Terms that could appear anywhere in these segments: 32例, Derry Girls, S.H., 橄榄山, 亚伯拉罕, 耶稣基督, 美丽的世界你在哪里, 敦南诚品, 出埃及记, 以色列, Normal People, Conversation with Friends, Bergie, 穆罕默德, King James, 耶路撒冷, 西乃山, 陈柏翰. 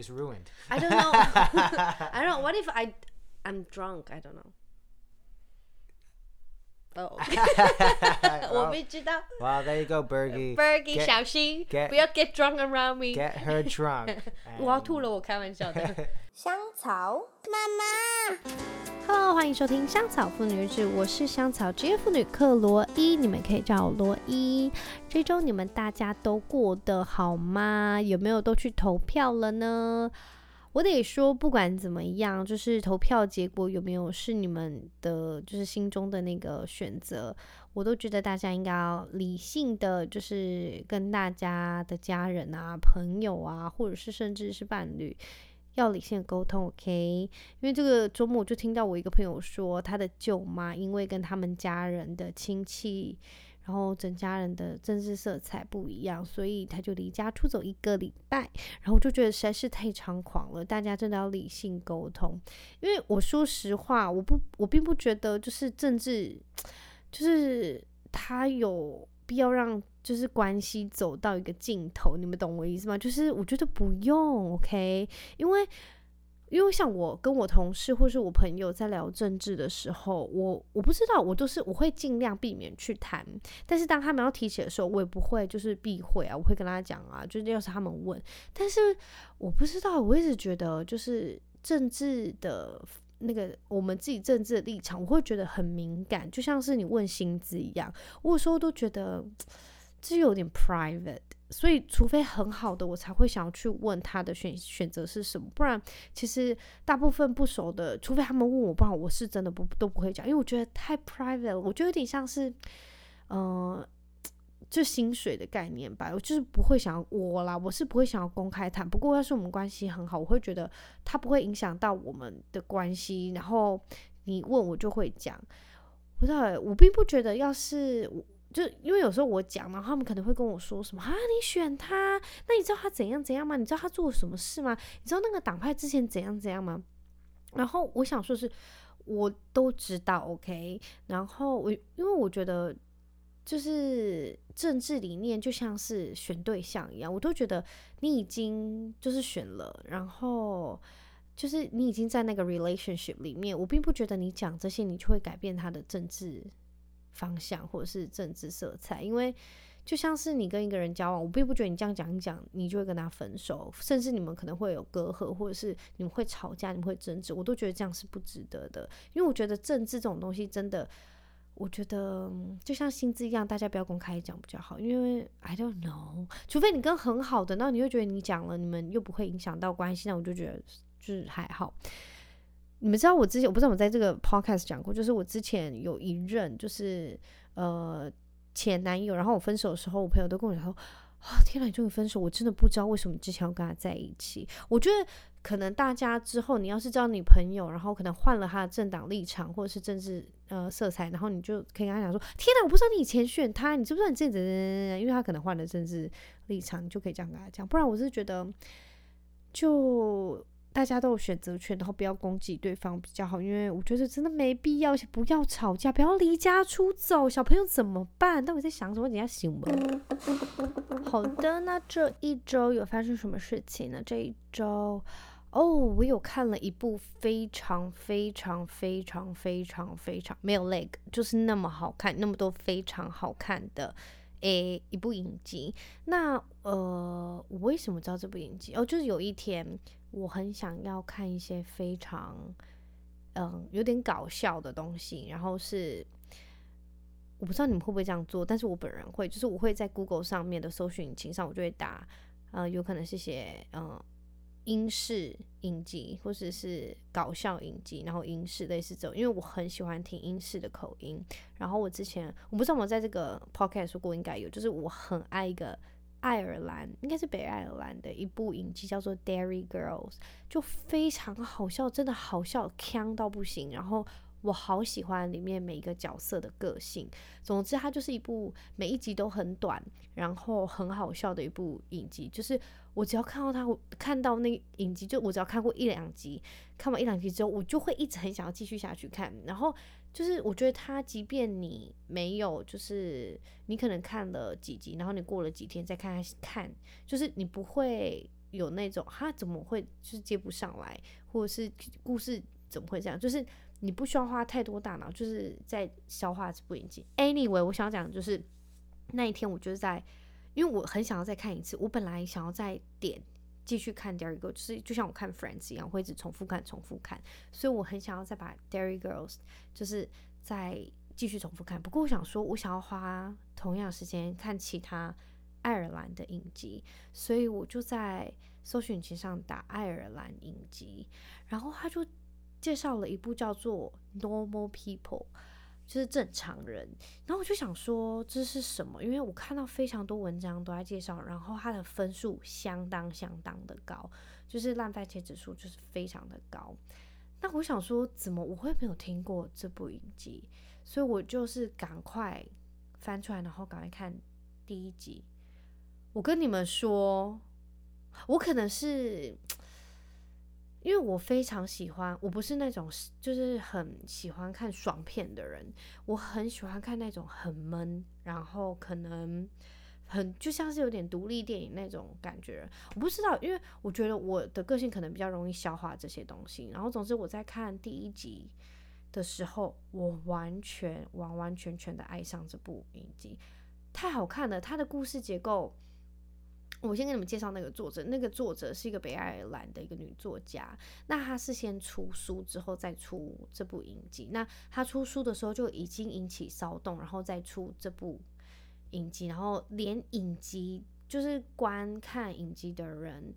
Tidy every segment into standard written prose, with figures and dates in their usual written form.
just ruined. I don't know. I don't know. What if I'm drunk? I don't know. Oh. Well, there you go, Bergie. Bergie, 小心， 不要get drunk around me. Get her drunk. 我要吐了，我开玩笑的。 香草妈妈 Hello， 欢迎收听香草妇女日志，我是香草职业妇女克罗伊，你们可以叫我罗伊。这周你们大家都过得好吗？有没有都去投票了呢？我得说，不管怎么样，就是投票结果有没有是你们的，就是心中的那个选择，我都觉得大家应该要理性的，就是跟大家的家人啊、朋友啊，或者是甚至是伴侣，要理性沟通 ，OK？ 因为这个周末我就听到我一个朋友说，他的舅妈因为跟他们家人的亲戚，然后整家人的政治色彩不一样，所以他就离家出走1个礼拜，然后就觉得实在是太猖狂了，大家真的要理性沟通。因为我说实话，我并不觉得就是政治就是他有必要让就是关系走到一个尽头，你们懂我意思吗？就是我觉得不用 OK， 因为像我跟我同事或是我朋友在聊政治的时候，我不知道，我会尽量避免去谈，但是当他们要提起的时候，我也不会就是避讳啊，我会跟他讲啊，就是要是他们问，但是我不知道，我一直觉得就是政治的那个我们自己政治的立场，我会觉得很敏感，就像是你问薪资一样，我有时候都觉得这有点 private。所以除非很好的我才会想要去问他的选择是什么，不然其实大部分不熟的，除非他们问我，不然我是真的都不会讲，因为我觉得太 private 了，我觉得有点像是就薪水的概念吧，我就是不会想要我是不会想要公开谈。不过要是我们关系很好，我会觉得他不会影响到我们的关系，然后你问我就会讲。不知道，我并不觉得要是就因为有时候我讲，然后他们可能会跟我说什么啊，你选他，那你知道他怎样怎样吗？你知道他做什么事吗？你知道那个党派之前怎样怎样吗？然后我想说是，我都知道 ，OK。然后因为我觉得就是政治理念就像是选对象一样，我都觉得你已经就是选了，然后就是你已经在那个 relationship 里面，我并不觉得你讲这些你就会改变他的政治方向或者是政治色彩。因为就像是你跟一个人交往，我并不觉得你这样讲一讲你就会跟他分手，甚至你们可能会有隔阂，或者是你们会吵架，你们会争执，我都觉得这样是不值得的。因为我觉得政治这种东西真的，我觉得就像薪资一样，大家不要公开讲比较好，因为 I don't know， 除非你跟很好的，那你会觉得你讲了你们又不会影响到关系，那我就觉得就是还好。你们知道我之前，我不知道我在这个 podcast 讲过，就是我之前有一任就是前男友，然后我分手的时候，我朋友都跟我讲说，天哪，你终于分手，我真的不知道为什么之前要跟他在一起。我觉得可能大家之后，你要是知道你朋友，然后可能换了他的政党立场或者是政治色彩，然后你就可以跟他讲说，天哪，我不知道你以前选他，你知不知道你自己怎样怎样，因为他可能换了政治立场，你就可以这样跟他讲。不然我是觉得就大家都有选择权，然后不要攻击对方比较好，因为我觉得真的没必要，而且不要吵架，不要离家出走，小朋友怎么办？到底在想什么？人家行为。好的，那这一周有发生什么事情呢？这一周我有看了一部非常非常非常非常非常没有 lag， 就是那么好看，那么多非常好看的一部影集。那我为什么知道这部影集？就是有一天我很想要看一些非常有点搞笑的东西，然后是我不知道你们会不会这样做，但是我本人会，就是我会在 Google 上面的搜寻引擎上，我就会打有可能是写英式影集或者是搞笑影集，然后英式类似这种，因为我很喜欢听英式的口音。然后我之前我不知道我在这个 podcast 说过，应该有，就是我很爱一个爱尔兰，应该是北爱尔兰的一部影集叫做 Derry Girls， 就非常好笑，真的好笑呛到不行，然后我好喜欢里面每一个角色的个性。总之它就是一部每一集都很短然后很好笑的一部影集，就是我只要看到它，看到那影集，就我只要看过一两集，看完一两集之后我就会一直很想要继续下去看。然后就是我觉得它即便你没有，就是你可能看了几集然后你过了几天再看，就是你不会有那种哈怎么会就是接不上来，或者是故事怎么会这样，就是你不需要花太多大脑，就是在消化这部影集。 Anyway 我想讲就是那一天我就是在，因为我很想要再看一次，我本来想要再点继续看 Derry Girls， 就是就像我看 Friends 一样，我会一直重复看，所以我很想要再把 Derry Girls 就是再继续重复看。不过我想说我想要花同样时间看其他爱尔兰的影集，所以我就在搜寻引擎上打爱尔兰影集，然后他就介绍了一部叫做 Normal People， 就是正常人。然后我就想说这是什么，因为我看到非常多文章都在介绍，然后它的分数相当的高，就是烂番茄指数就是非常的高。那我想说怎么我会没有听过这部影集，所以我就是赶快翻出来，然后赶快看第一集。我跟你们说，我可能是因为我非常喜欢，我不是那种就是很喜欢看爽片的人，我很喜欢看那种很闷，然后可能很就像是有点独立电影那种感觉。我不知道，因为我觉得我的个性可能比较容易消化这些东西。然后总之我在看第一集的时候，我完全的爱上这部影集，太好看了。它的故事结构，我先给你们介绍那个作者。那个作者是一个北爱尔兰的一个女作家，那她是先出书之后再出这部影集。那她出书的时候就已经引起骚动，然后再出这部影集，然后连影集就是观看影集的人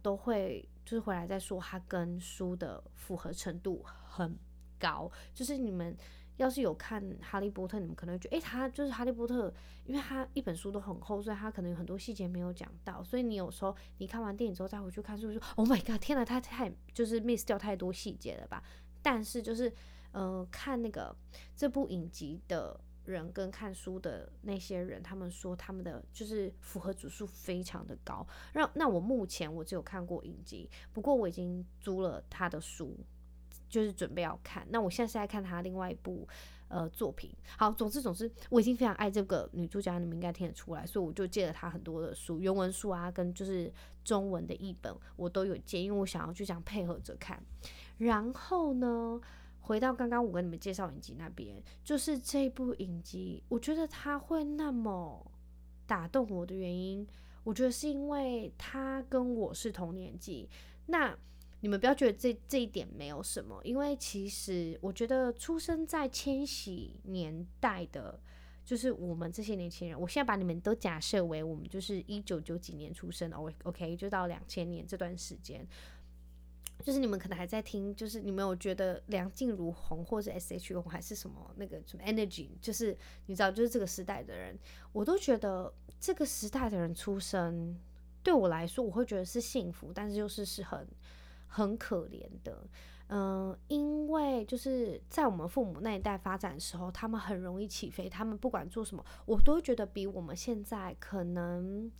都会就是回来再说她跟书的符合程度很高。就是你们要是有看哈利波特，你们可能会觉得他就是哈利波特，因为他一本书都很厚，所以他可能有很多细节没有讲到，所以你有时候你看完电影之后再回去看书，就说 Oh my god 天哪，他太就是 miss 掉太多细节了吧。但是就是看那个这部影集的人跟看书的那些人，他们说他们的就是符合指数非常的高。那我目前我只有看过影集，不过我已经租了他的书，就是准备要看。那我现在是在看他另外一部作品。好，总之我已经非常爱这个女作家，你们应该听得出来，所以我就借了她很多的书，原文书啊跟就是中文的译本我都有借，因为我想要就想配合着看。然后呢，回到刚刚我跟你们介绍影集那边，就是这部影集我觉得它会那么打动我的原因，我觉得是因为它跟我是同年纪。那你们不要觉得这一点没有什么，因为其实我觉得出生在千禧年代的就是我们这些年轻人，我现在把你们都假设为我们就是1990几年出生 OK 就到2000年这段时间，就是你们可能还在听，就是你们有觉得梁静茹红或者 S.H. 红还是什么那个什么 Energy， 就是你知道就是这个时代的人，我都觉得这个时代的人出生对我来说我会觉得是幸福，但是就是很可怜的。因为就是在我们父母那一代发展的时候，他们很容易起飞，他们不管做什么我都会觉得比我们现在可能，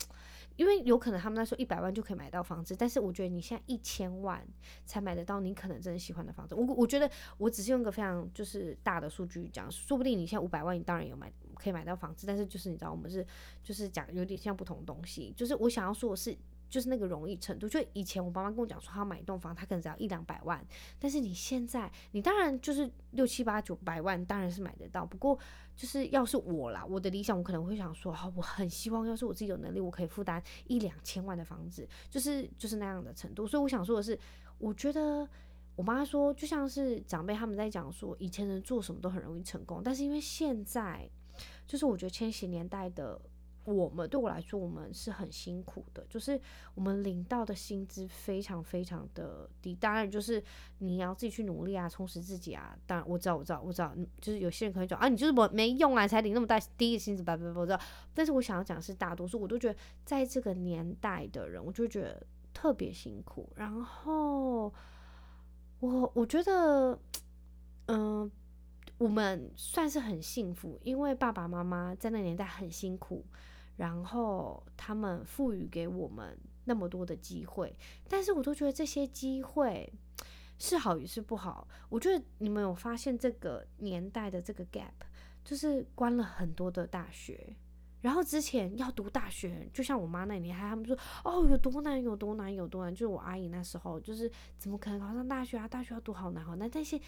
因为有可能他们那时候100万就可以买到房子，但是我觉得你现在1000万才买得到你可能真的喜欢的房子。我觉得我只是用一个非常就是大的数据讲，说不定你现在500万你当然有可以买到房子，但是就是你知道我们是就是讲有点像不同东西。就是我想要说的是就是那个容易程度，就以前我妈妈跟我讲说她买一栋房她可能只要100-200万，但是你现在你当然就是600-700-900万当然是买得到。不过就是要是我啦，我的理想我可能会想说我很希望要是我自己有能力我可以负担1-2千万的房子，就是那样的程度。所以我想说的是，我觉得我妈说就像是长辈他们在讲说以前人做什么都很容易成功，但是因为现在就是我觉得千禧年代的我们，对我来说我们是很辛苦的，就是我们领到的薪资非常的低，当然就是你要自己去努力啊，充实自己啊。当然我知道就是有些人可能讲啊你就是没用啊才领那么低的薪资吧，我知道。但是我想要讲的是大多数我都觉得在这个年代的人我就觉得特别辛苦。然后我觉得我们算是很幸福，因为爸爸妈妈在那年代很辛苦，然后他们赋予给我们那么多的机会，但是我都觉得这些机会是好也是不好。我觉得你们有发现这个年代的这个 gap 就是关了很多的大学，然后之前要读大学，就像我妈那年，他们说哦有多难有多难有多难，就是我阿姨那时候就是怎么可能考上大学啊，大学要读好难好难。但是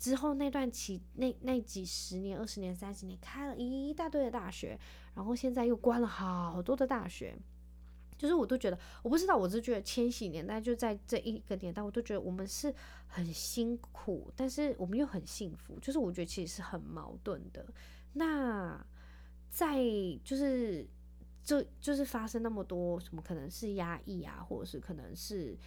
之后那段期那几十年20年30年开了一大堆的大学，然后现在又关了好多的大学，就是我都觉得我不知道，我只觉得千禧年代就在这一个年代，我都觉得我们是很辛苦，但是我们又很幸福，就是我觉得其实是很矛盾的。那在就是发生那么多什么，可能是压抑啊，或者是可能是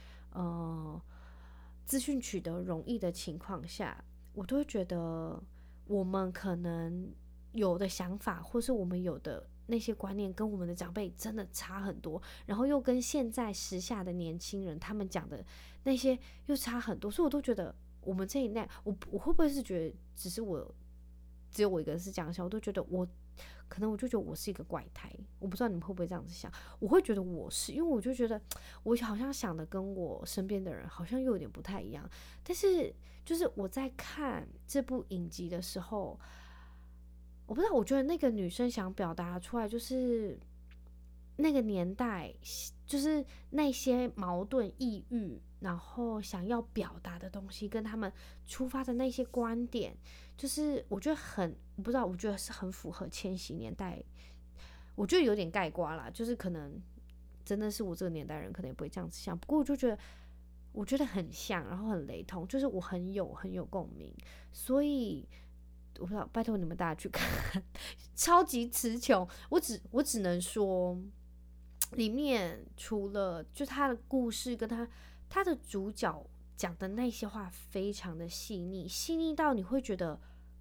资讯取得容易的情况下，我都会觉得我们可能有的想法或是我们有的那些观念跟我们的长辈真的差很多，然后又跟现在时下的年轻人他们讲的那些又差很多，所以我都觉得我们这一代，我会不会是觉得只有我一个人是这样想，我都觉得我就觉得我是一个怪胎，我不知道你们会不会这样子想。我会觉得我是，因为我就觉得我好像想的跟我身边的人好像又有点不太一样。但是就是我在看这部影集的时候，我不知道，我觉得那个女生想表达出来就是那个年代，就是那些矛盾抑郁然后想要表达的东西跟他们出发的那些观点，就是我觉得我不知道，我觉得是很符合千禧年代，我觉得有点概括啦，就是可能真的是我这个年代人可能也不会这样子想，不过我觉得很像，然后很雷同，就是我很有共鸣，所以我不知道，拜托你们大家去看超级词穷，我只能说里面除了就他的故事跟他的主角讲的那些话非常的细腻到你会觉得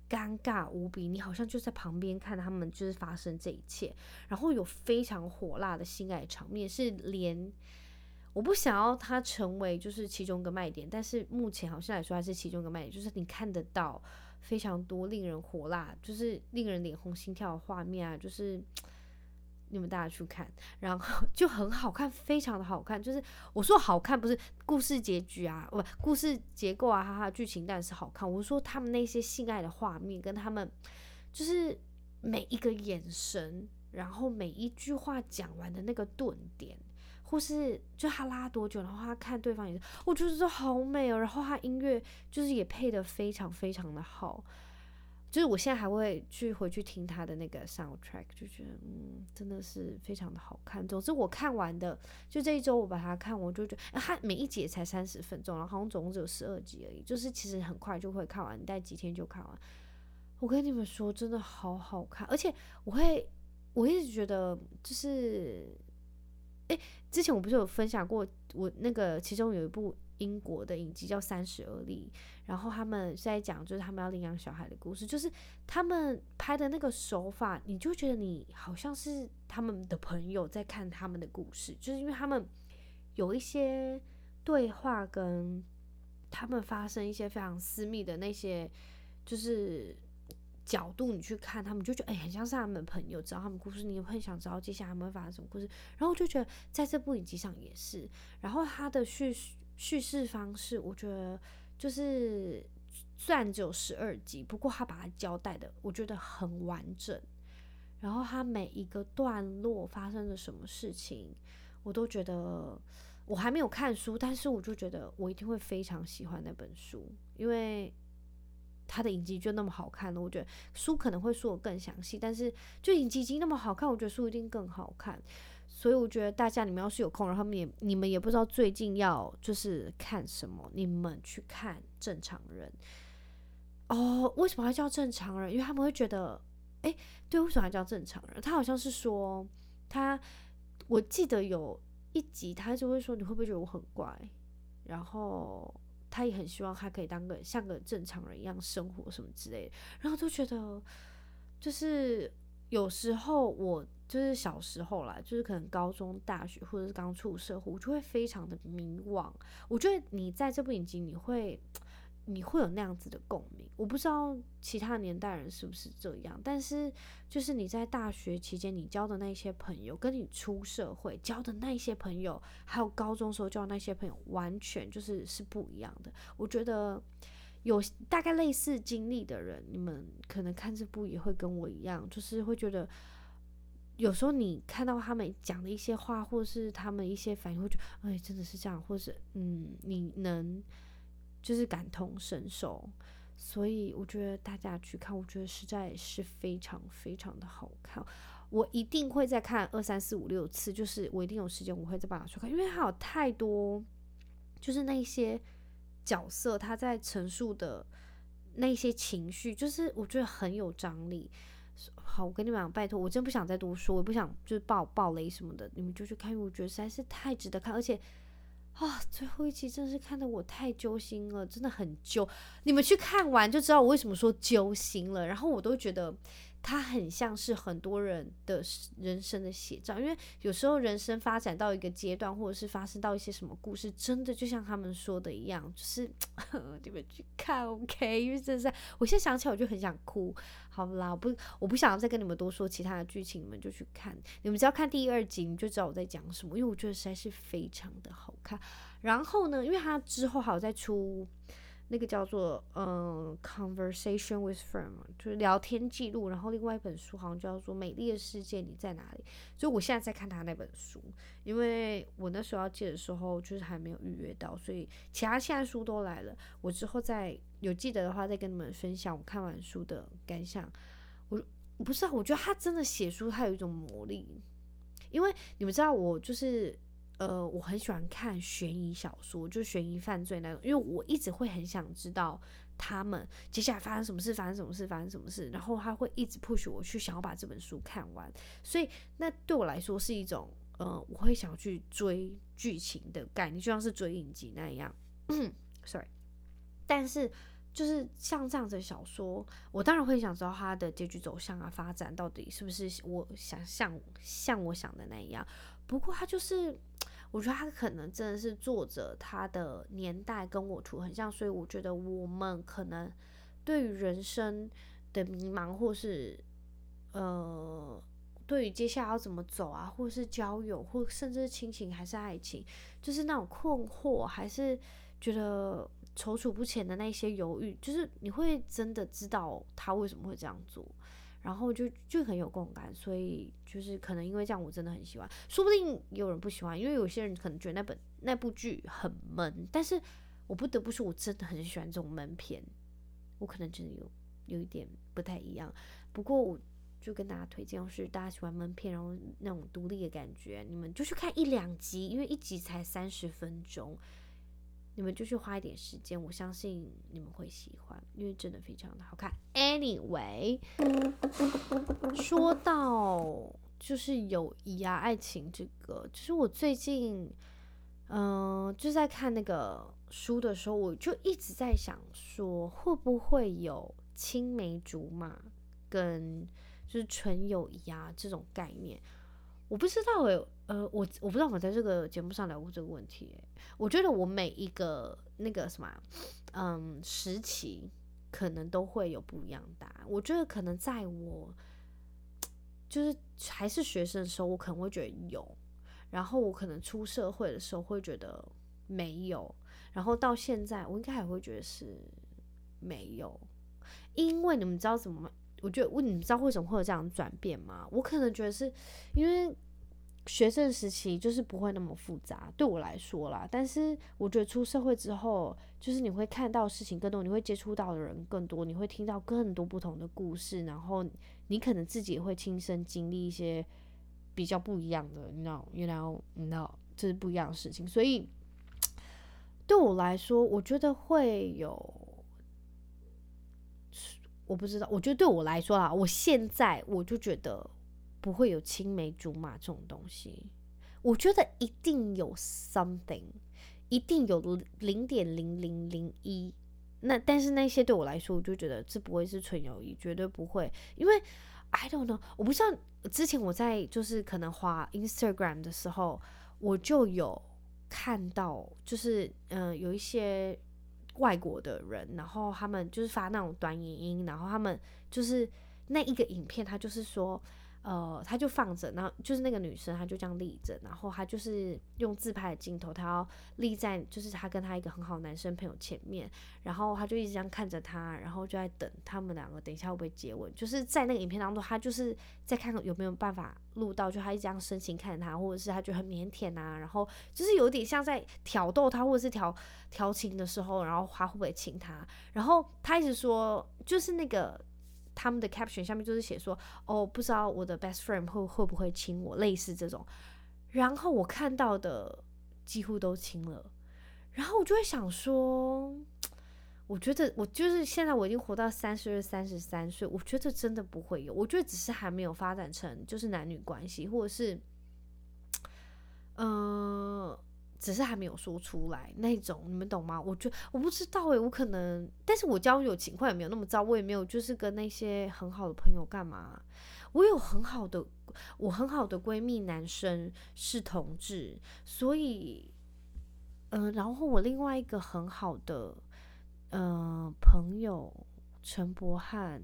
尴尬无比，你好像就在旁边看他们就是发生这一切，然后有非常火辣的性爱场面，是连我不想要它成为就是其中一个卖点，但是目前好像来说它是其中一个卖点，就是你看得到非常多令人火辣，就是令人脸红心跳的画面啊，就是你们大家去看，然后就很好看，非常的好看。就是我说好看不是故事结局啊，不故事结构啊，哈哈，剧情当然是好看。我说他们那些性爱的画面跟他们就是每一个眼神，然后每一句话讲完的那个顿点，或是就他拉多久，然后他看对方也是，我觉得这好美哦。然后他音乐就是也配得非常非常的好，就是我现在还会回去听他的那个 soundtrack， 就觉得真的是非常的好看。总之我看完的就这一周我把它看完，我就觉得他每一集也才30分钟，然后好像总共只有12集而已，就是其实很快就会看完，大概几天就看完。我跟你们说，真的好好看，而且我一直觉得就是之前我不是有分享过，我那个其中有一部英国的影集叫《32例》，然后他们在讲就是他们要领养小孩的故事，就是他们拍的那个手法，你就觉得你好像是他们的朋友在看他们的故事，就是因为他们有一些对话跟他们发生一些非常私密的那些就是角度，你去看他们就觉得很像是他们朋友知道他们故事，你也很想知道接下来他们会发生什么故事。然后我就觉得在这部影集上也是，然后他的叙事方式，我觉得就是虽然只有12集，不过他把它交代的我觉得很完整，然后他每一个段落发生了什么事情，我都觉得，我还没有看书，但是我就觉得我一定会非常喜欢那本书，因为他的影集就那么好看了，我觉得书可能会说更详细，但是就影集已经那么好看，我觉得书一定更好看。所以我觉得大家，你们要是有空，然后你们也不知道最近要就是看什么，你们去看《正常人》哦。为什么要叫正常人？因为他们会觉得，对，为什么要叫正常人？他好像是说我记得有一集他就会说你会不会觉得我很怪，然后他也很希望他可以当个像个正常人一样生活什么之类的，然后都觉得就是有时候我。就是小时候啦，就是可能高中大学或者是刚出社会，我就会非常的迷惘。我觉得你在这部影集你会有那样子的共鸣，我不知道其他年代人是不是这样，但是就是你在大学期间你交的那些朋友跟你出社会交的那些朋友，还有高中时候交的那些朋友，完全就是不一样的。我觉得有大概类似经历的人，你们可能看这部也会跟我一样，就是会觉得有时候你看到他们讲的一些话或是他们一些反应会觉得哎，真的是这样，或是你能就是感同身受，所以我觉得大家去看，我觉得实在是非常非常的好看，我一定会再看2、3、4、5、6次，就是我一定有时间我会再把它去看，因为它有太多就是那些角色他在陈述的那些情绪，就是我觉得很有张力。好，我跟你们讲，拜托，我真不想再多说，我不想就是爆雷什么的，你们就去看，因为我觉得实在是太值得看，而且最后一集真的是看得我太揪心了，真的很揪。你们去看完就知道我为什么说揪心了。然后我都觉得它很像是很多人的人生的写照，因为有时候人生发展到一个阶段，或者是发生到一些什么故事，真的就像他们说的一样，就是你们去看 OK， 因为真的是我现在想起来我就很想哭。好啦，我不想要再跟你们多说其他的剧情，你们就去看，你们只要看第2集你就知道我在讲什么，因为我觉得实在是非常的好看。然后呢，因为他之后还有再出那个叫做Conversation with Friends， 就是聊天记录，然后另外一本书好像叫做《美丽的世界你在哪里》，所以我现在在看他那本书，因为我那时候要借的时候就是还没有预约到，所以其他现在书都来了，我之后再有记得的话再跟你们分享我看完书的感想。我不知道，我觉得他真的写书他有一种魔力，因为你们知道我就是我很喜欢看悬疑小说，就悬疑犯罪那种，因为我一直会很想知道他们接下来发生什么事，然后他会一直 push 我去想要把这本书看完，所以那对我来说是一种我会想去追剧情的概念，就像是追影集那样sorry， 但是就是像这样子的小说，我当然会想知道它的结局走向啊，发展到底是不是我想像我想的那样。不过它就是我觉得他可能真的是作者他的年代跟我处很像，所以我觉得我们可能对于人生的迷茫，或是对于接下来要怎么走啊，或是交友，或甚至是亲情还是爱情，就是那种困惑还是觉得踌躇不前的那些犹豫，就是你会真的知道他为什么会这样做，然后就很有共感，所以就是可能因为这样我真的很喜欢，说不定有人不喜欢，因为有些人可能觉得那部剧很闷，但是我不得不说我真的很喜欢这种闷片，我可能真的有一点不太一样，不过我就跟大家推荐，是大家喜欢闷片然后那种独立的感觉，你们就去看1、2集，因为1集才30分钟，你们就去花一点时间，我相信你们会喜欢，因为真的非常的好看。Anyway， 说到就是友谊啊、爱情这个，就是我最近就在看那个书的时候，我就一直在想说，会不会有青梅竹马跟就是纯友谊啊这种概念？我不知道我不知道我在这个节目上聊过这个问题我觉得我每一个那个什么时期可能都会有不一样的答案。我觉得可能在我就是还是学生的时候，我可能会觉得有，然后我可能出社会的时候会觉得没有，然后到现在我应该还会觉得是没有，因为你们知道怎么我觉得你们知道为什么会有这样的转变吗？我可能觉得是因为学生时期就是不会那么复杂，对我来说啦，但是我觉得出社会之后，就是你会看到事情更多，你会接触到的人更多，你会听到更多不同的故事，然后你可能自己也会亲身经历一些比较不一样的 you know 就是不一样的事情，所以对我来说我觉得会有，我不知道，我觉得对我来说啦，我现在我就觉得不会有青梅竹马这种东西，我觉得一定有 something， 一定有 0.0001， 那但是那些对我来说我就觉得这不会是纯友谊，绝对不会，因为 I don't know， 我不知道，之前我在就是可能滑 Instagram 的时候，我就有看到就是有一些外国的人，然后他们就是发那种短影音，然后他们就是那一个影片他就是说他就放着，然后就是那个女生她就这样立着，然后她就是用自拍的镜头，她要立在就是她跟她一个很好的男生朋友前面，然后她就一直这样看着他，然后就在等他们两个等一下会不会接吻，就是在那个影片当中她就是在看有没有办法录到，就她一直这样深情看着他，或者是她觉得很腼腆啊，然后就是有点像在挑逗他，或者是调情的时候，然后她会不会亲他，然后她一直说就是那个他们的 caption 下面就是写说，哦，不知道我的 best friend 会不会亲我，类似这种。然后我看到的几乎都亲了，然后我就会想说，我觉得我就是现在我已经活到33岁，我觉得真的不会有，我觉得只是还没有发展成就是男女关系，或者是，只是还没有说出来那种，你们懂吗？我不知道我可能，但是我交友情况也没有那么糟，我也没有就是跟那些很好的朋友干嘛。我有很好的闺蜜，男生是同志，所以，然后我另外一个很好的朋友陈柏翰，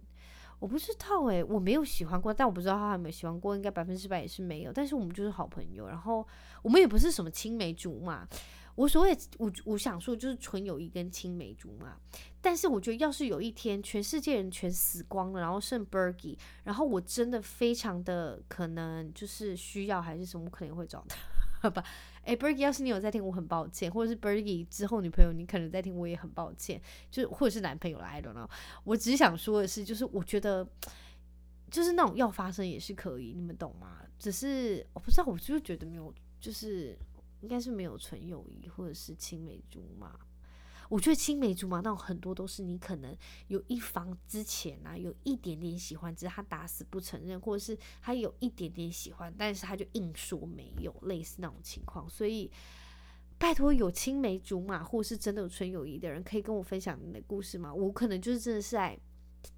我不知道我没有喜欢过，但我不知道他有没有喜欢过，应该100%也是没有。但是我们就是好朋友，然后我们也不是什么青梅竹马。我所谓我想说就是纯友谊跟青梅竹马。但是我觉得要是有一天全世界人全死光了，然后剩 Bergie， 然后我真的非常的可能就是需要还是什么，我可能会找他。好吧，Bergie， 要是你有在听，我很抱歉；或者是 Bergie 之后女朋友，你可能在听，我也很抱歉。就或者是男朋友了 ，I don't know。我只想说的是，就是我觉得，就是那种要发生也是可以，你们懂吗？只是我不知道，我就觉得没有，就是应该是没有纯友谊或者是青梅竹马。我觉得青梅竹马那种很多都是你可能有一方之前啊有一点点喜欢，只是他打死不承认，或者是他有一点点喜欢，但是他就硬说没有，类似那种情况。所以拜托有青梅竹马或是真的有纯友谊的人，可以跟我分享你的故事吗？我可能就是真的是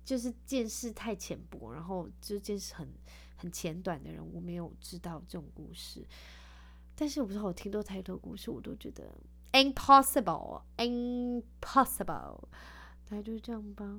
就是见识太浅薄，然后就见识很浅短的人，我没有知道这种故事。但是我不知道，我听到太多故事，我都觉得。Impossible， 那就这样吧。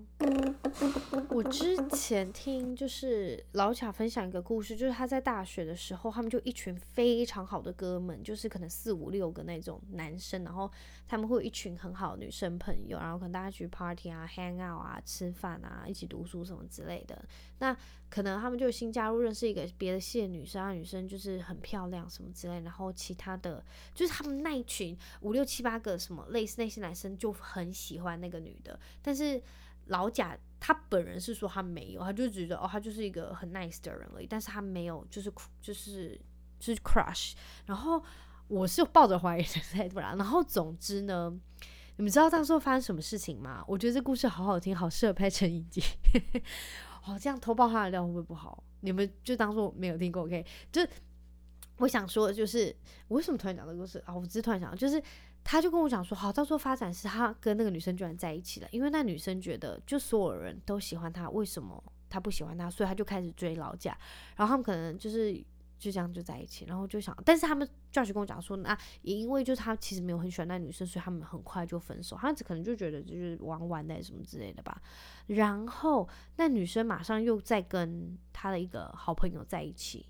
我之前听就是老卡分享一个故事，就是他在大学的时候，他们就一群非常好的哥们，就是可能4、5、6个那种男生，然后他们会有一群很好的女生朋友，然后可能大家去 party 啊 hang out 啊吃饭啊一起读书什么之类的。那可能他们就新加入认识一个别的系的女生，女生就是很漂亮什么之类，然后其他的就是他们那一群5、6、7、8个什么类似那些男生就很喜欢那个女的，但是老贾他本人是说他没有，他就觉得他就是一个很 nice 的人而已，但是他没有就是 crush。然后我是抱着怀疑的态度啦。然后总之呢，你们知道当时发生什么事情吗？我觉得这故事好好听，好适合拍成影集。这样偷爆他的料会不会不好？你们就当作没有听过 ，OK？ 就我想说的就是，我为什么突然讲这个故事啊？我只是突然想，就是他就跟我讲说，好，到时候发展是他跟那个女生居然在一起了，因为那女生觉得就所有人都喜欢他，为什么他不喜欢他？所以他就开始追老贾，然后他们可能就这样就在一起，然后就想，但是他们 Josh 跟我讲说，那也因为就是他其实没有很喜欢那女生，所以他们很快就分手，他可能就觉得就是玩玩的什么之类的吧。然后那女生马上又再跟他的一个好朋友在一起，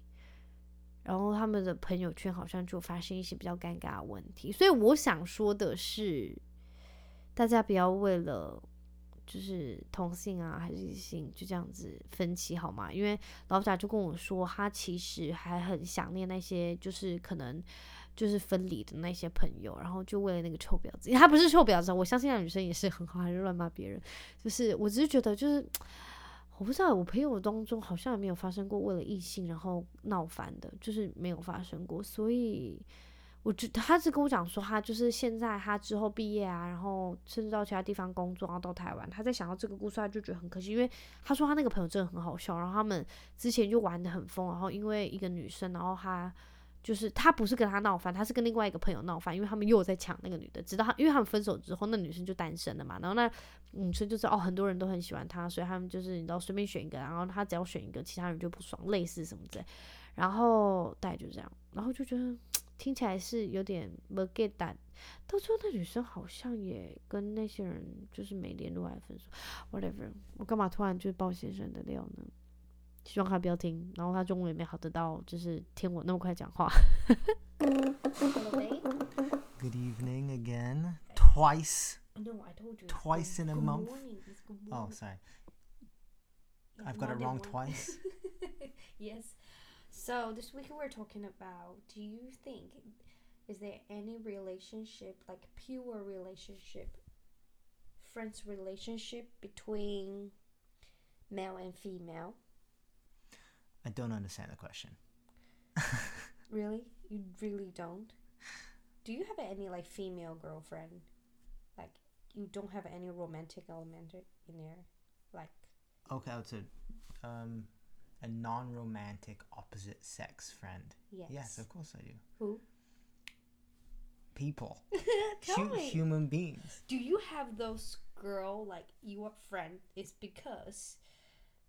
然后他们的朋友圈好像就发生一些比较尴尬的问题。所以我想说的是，大家不要为了就是同性啊还是异性就这样子分歧好吗？因为老贾就跟我说，他其实还很想念那些就是可能就是分离的那些朋友，然后就为了那个臭婊子，他不是臭婊子，我相信那女生也是很好，还是乱骂别人。就是我只是觉得，就是我不知道，我朋友当中好像也没有发生过为了异性然后闹翻的，就是没有发生过。所以他是跟我讲说，他就是现在他之后毕业啊，然后甚至到其他地方工作，然后到台湾，他在想到这个故事，他就觉得很可惜，因为他说他那个朋友真的很好笑，然后他们之前就玩得很疯，然后因为一个女生，然后他不是跟他闹翻，他是跟另外一个朋友闹翻，因为他们又在抢那个女的，直到因为他们分手之后，那女生就单身了嘛，然后那女生就是很多人都很喜欢他，所以他们就是你知道随便选一个，然后他只要选一个，其他人就不爽，类似什么之类，然后大概就这样，然后就觉得听起来是有点没 get 到，到最后那女生好像也跟那些人就是没联络还分手 ，whatever。我干嘛突然就爆先生的料呢？希望他不要听，然后他中文也没好得到就是听我那么快讲话。Good evening again, twice. No, I told you. Twice in a month. Good morning. Oh, sorry. I've got it wrong twice. Yes. So this week we're talking about, do you think, is there any relationship, like pure relationship, friends relationship between male and female? I don't understand the question. Really? You really don't? Do you have any like female girlfriend? Like you don't have any romantic element in there? Like, okay, I would say a non-romantic opposite sex friend. Yes, of course I do. Who? People. Tell me. Human beings. Do you have those girl, like your friend is because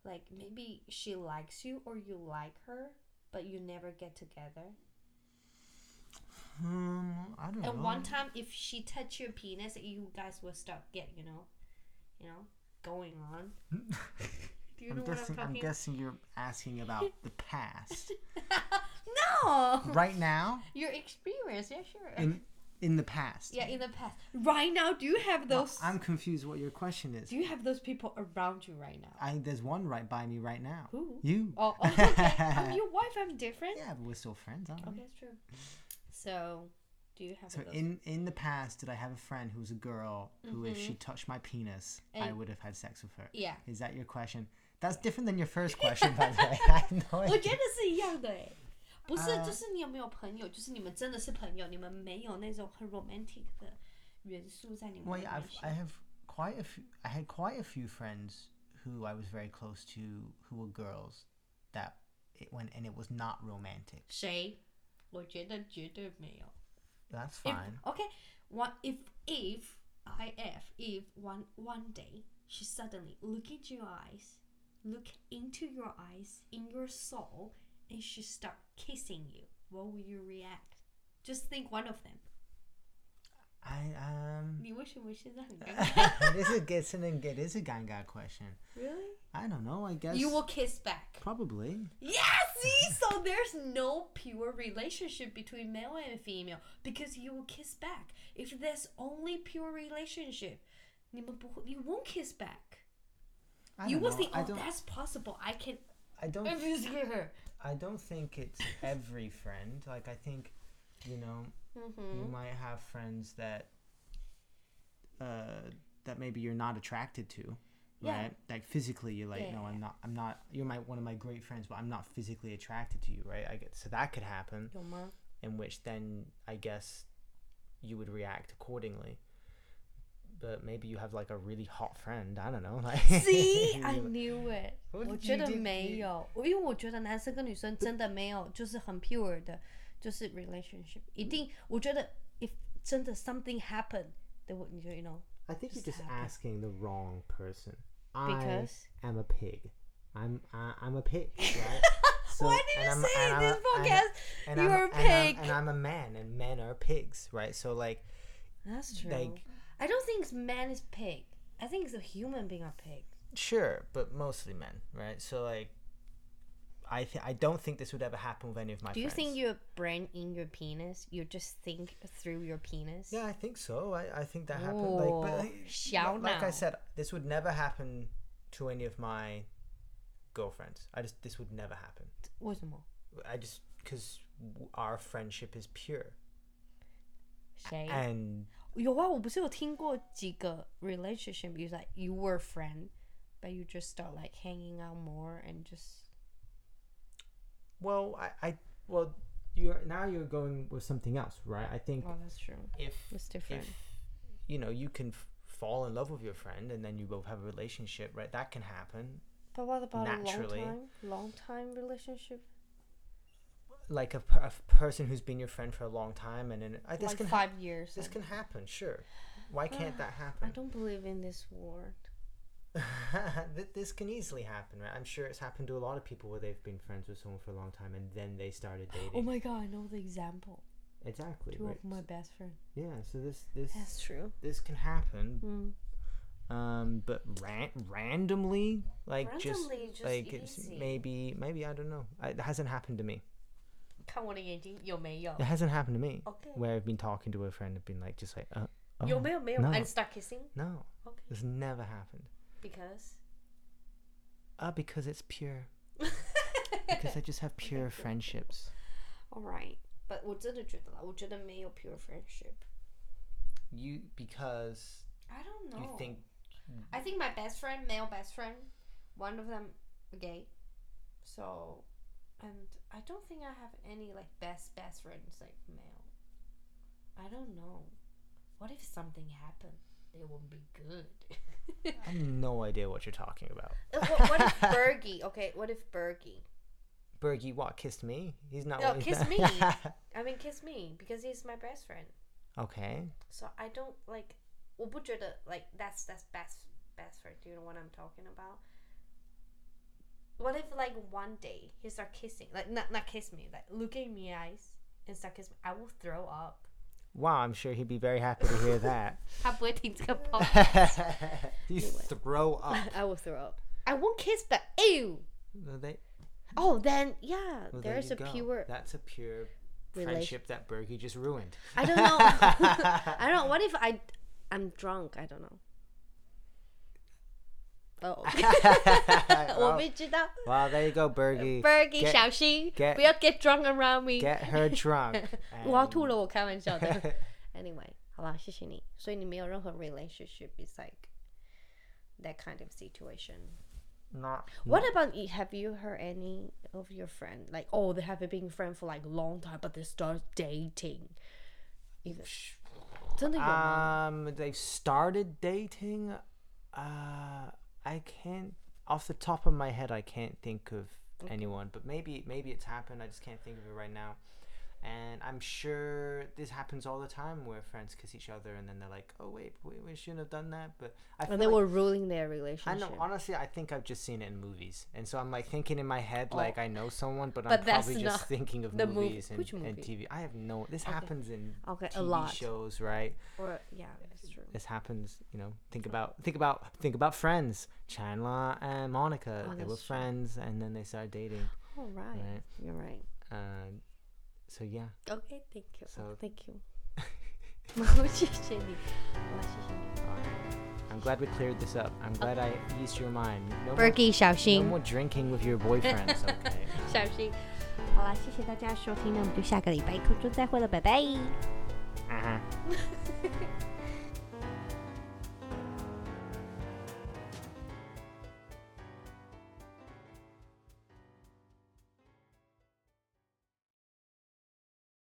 like maybe she likes you or you like her but you never get together? I don't know. And one time if she touched your penis, you guys will start getting, you know, going on. Do you know what I'm guessing you're asking about the past. No! Right now? Your experience, yeah, sure. In the past. Yeah, in the past. Right now, do you have those... Well, I'm confused what your question is. Do you have those people around you right now? There's one right by me right now. Who? You. Oh, okay. I'm your wife, I'm different. Yeah, but we're still friends, aren't we? Okay, that's true. So, do you have... So, in the past, did I have a friend who was a girl who, if she touched my penis, and I would have had sex with her? Yeah. Is that your question? That's different than your first question, by the way. I know it. 我觉得是一样的 不是，就是你有没有朋友？就是你们真的是朋友，你们没有那种很 romantic 的元素在你们里面。Well, I have quite a few. I had quite a few friends who I was very close to, who were girls, and it was not romantic. 谁？我觉得绝对没有。That's fine. Okay, if one day she suddenly look into your eyes, in your soul. And she start kissing you. What will you react? Just think one of them. It is a ganga question. Really? I don't know. I guess you will kiss back. Probably. Yes. See, so there's no pure relationship between male and female because you will kiss back. If there's only pure relationship, you won't kiss back. You will think, oh, that's possible. I don't think it's every friend. Like, I think, you might have friends that that maybe you're not attracted to, right? Yeah. Like, physically, you're like, no, I'm not. You're one of my great friends, but I'm not physically attracted to you, right? So that could happen, in which then, I guess, you would react accordingly. But maybe you have, like, a really hot friend. I don't know. Like, see? I knew it. 我觉得没有，因为我觉得男生跟女生真的没有，就是很 pure 的，就是 relationship。一定，我觉得 if 真的 something happened, they would, I think you're just asking the wrong person. Because I am a pig. I'm a pig, right? So, why did you say in this podcast you're a pig? And I'm a man, and men are pigs, right? So, like... That's true. Like, I don't think man is pig. I think it's a human being a pig. Sure, but mostly men, right? So, like, I don't think this would ever happen with any of my friends. Do you think your brain in your penis? You just think through your penis? Yeah, I think so. I think that happened. Like I said, this would never happen to any of my girlfriends. This would never happen. Why? Because our friendship is pure. 谁？ And... 有啊，我不是有听过几个 relationship, like you were a friend, but you just start like hanging out more and just. Well, you're going with something else, right? I think. Oh, that's true. It's different. If, you can fall in love with your friend and then you both have a relationship, right? That can happen. But what about naturally. a long time relationship? Like a person who's been your friend for a long time, and then this can 5 years. This can happen, sure. Why can't that happen? I don't believe in this word. This can easily happen, right? I'm sure it's happened to a lot of people where they've been friends with someone for a long time, and then they started dating. Oh my god, I know the example. Exactly. Two of my best friends. Yeah, so this. That's true. This can happen. But randomly, like just like it's maybe I don't know. It hasn't happened to me. 看我的眼睛有没有? It hasn't happened to me. Okay. Where I've been talking to a friend and been like, just like, oh, 有没有? No. And start kissing? No. Okay. It's never happened. Because? Because it's pure. Because I just have pure friendships. All right. But 我真的觉得没有 pure friendship. You, because... I don't know. You think... I think my best friend, male best friend, one of them gay. So... And I don't think I have any, like, best friends, like, male. I don't know. What if something happened? It wouldn't be good. I have no idea what you're talking about. What if Bergie? Okay, what if Bergie? Bergie what? Kissed me? He's not... No, kiss me. I mean, kiss me. Because he's my best friend. Okay. So I don't, like... 我不觉得, like, that's best friend. Do you know what I'm talking about? What if, like, one day he start kissing, like, not kiss me, like, look in my eyes and start kissing me? I will throw up. Wow, I'm sure he'd be very happy to hear that. You throw up. I will throw up. I won't kiss, but ew. Well, then yeah, well, there's there a go. Pure. That's a pure friendship that Bergie just ruined. I don't know. What if I'm drunk? I don't know. Oh. Well, there you go, Bergie, 小心 不要 get drunk around me. Get her drunk. 我要吐了 我开玩笑的 Anyway, 好啦 谢谢你 所以你没有任何 relationship is like that kind of situation. What about you? Have you heard any of your friends like, oh, they have been friends for like a long time, but they start dating? 真的有吗? They've started dating. I can't, off the top of my head, I can't think of anyone, but maybe it's happened. I just can't think of it right now. And I'm sure this happens all the time where friends kiss each other and then they're like, oh, wait, we shouldn't have done that. But I feel they were ruining their relationship. I know, honestly, I think I've just seen it in movies. And so I'm like thinking in my head, like I know someone, but I'm probably just thinking of movies and TV. I have no, this happens in TV a lot. Shows, right? Or, yeah, that's true. This happens, you know, think about Friends. Chandler and Monica, they were friends and then they started dating. Oh, right. You're right. So yeah. Okay, thank you. So thank you. 我谢谢你 I'm glad we cleared this up. I'm glad I eased your mind. No Bergie, 小心 No more drinking with your boyfriends, okay? 小心 好啦谢谢大家收听那我们就下个礼拜空中再会了拜拜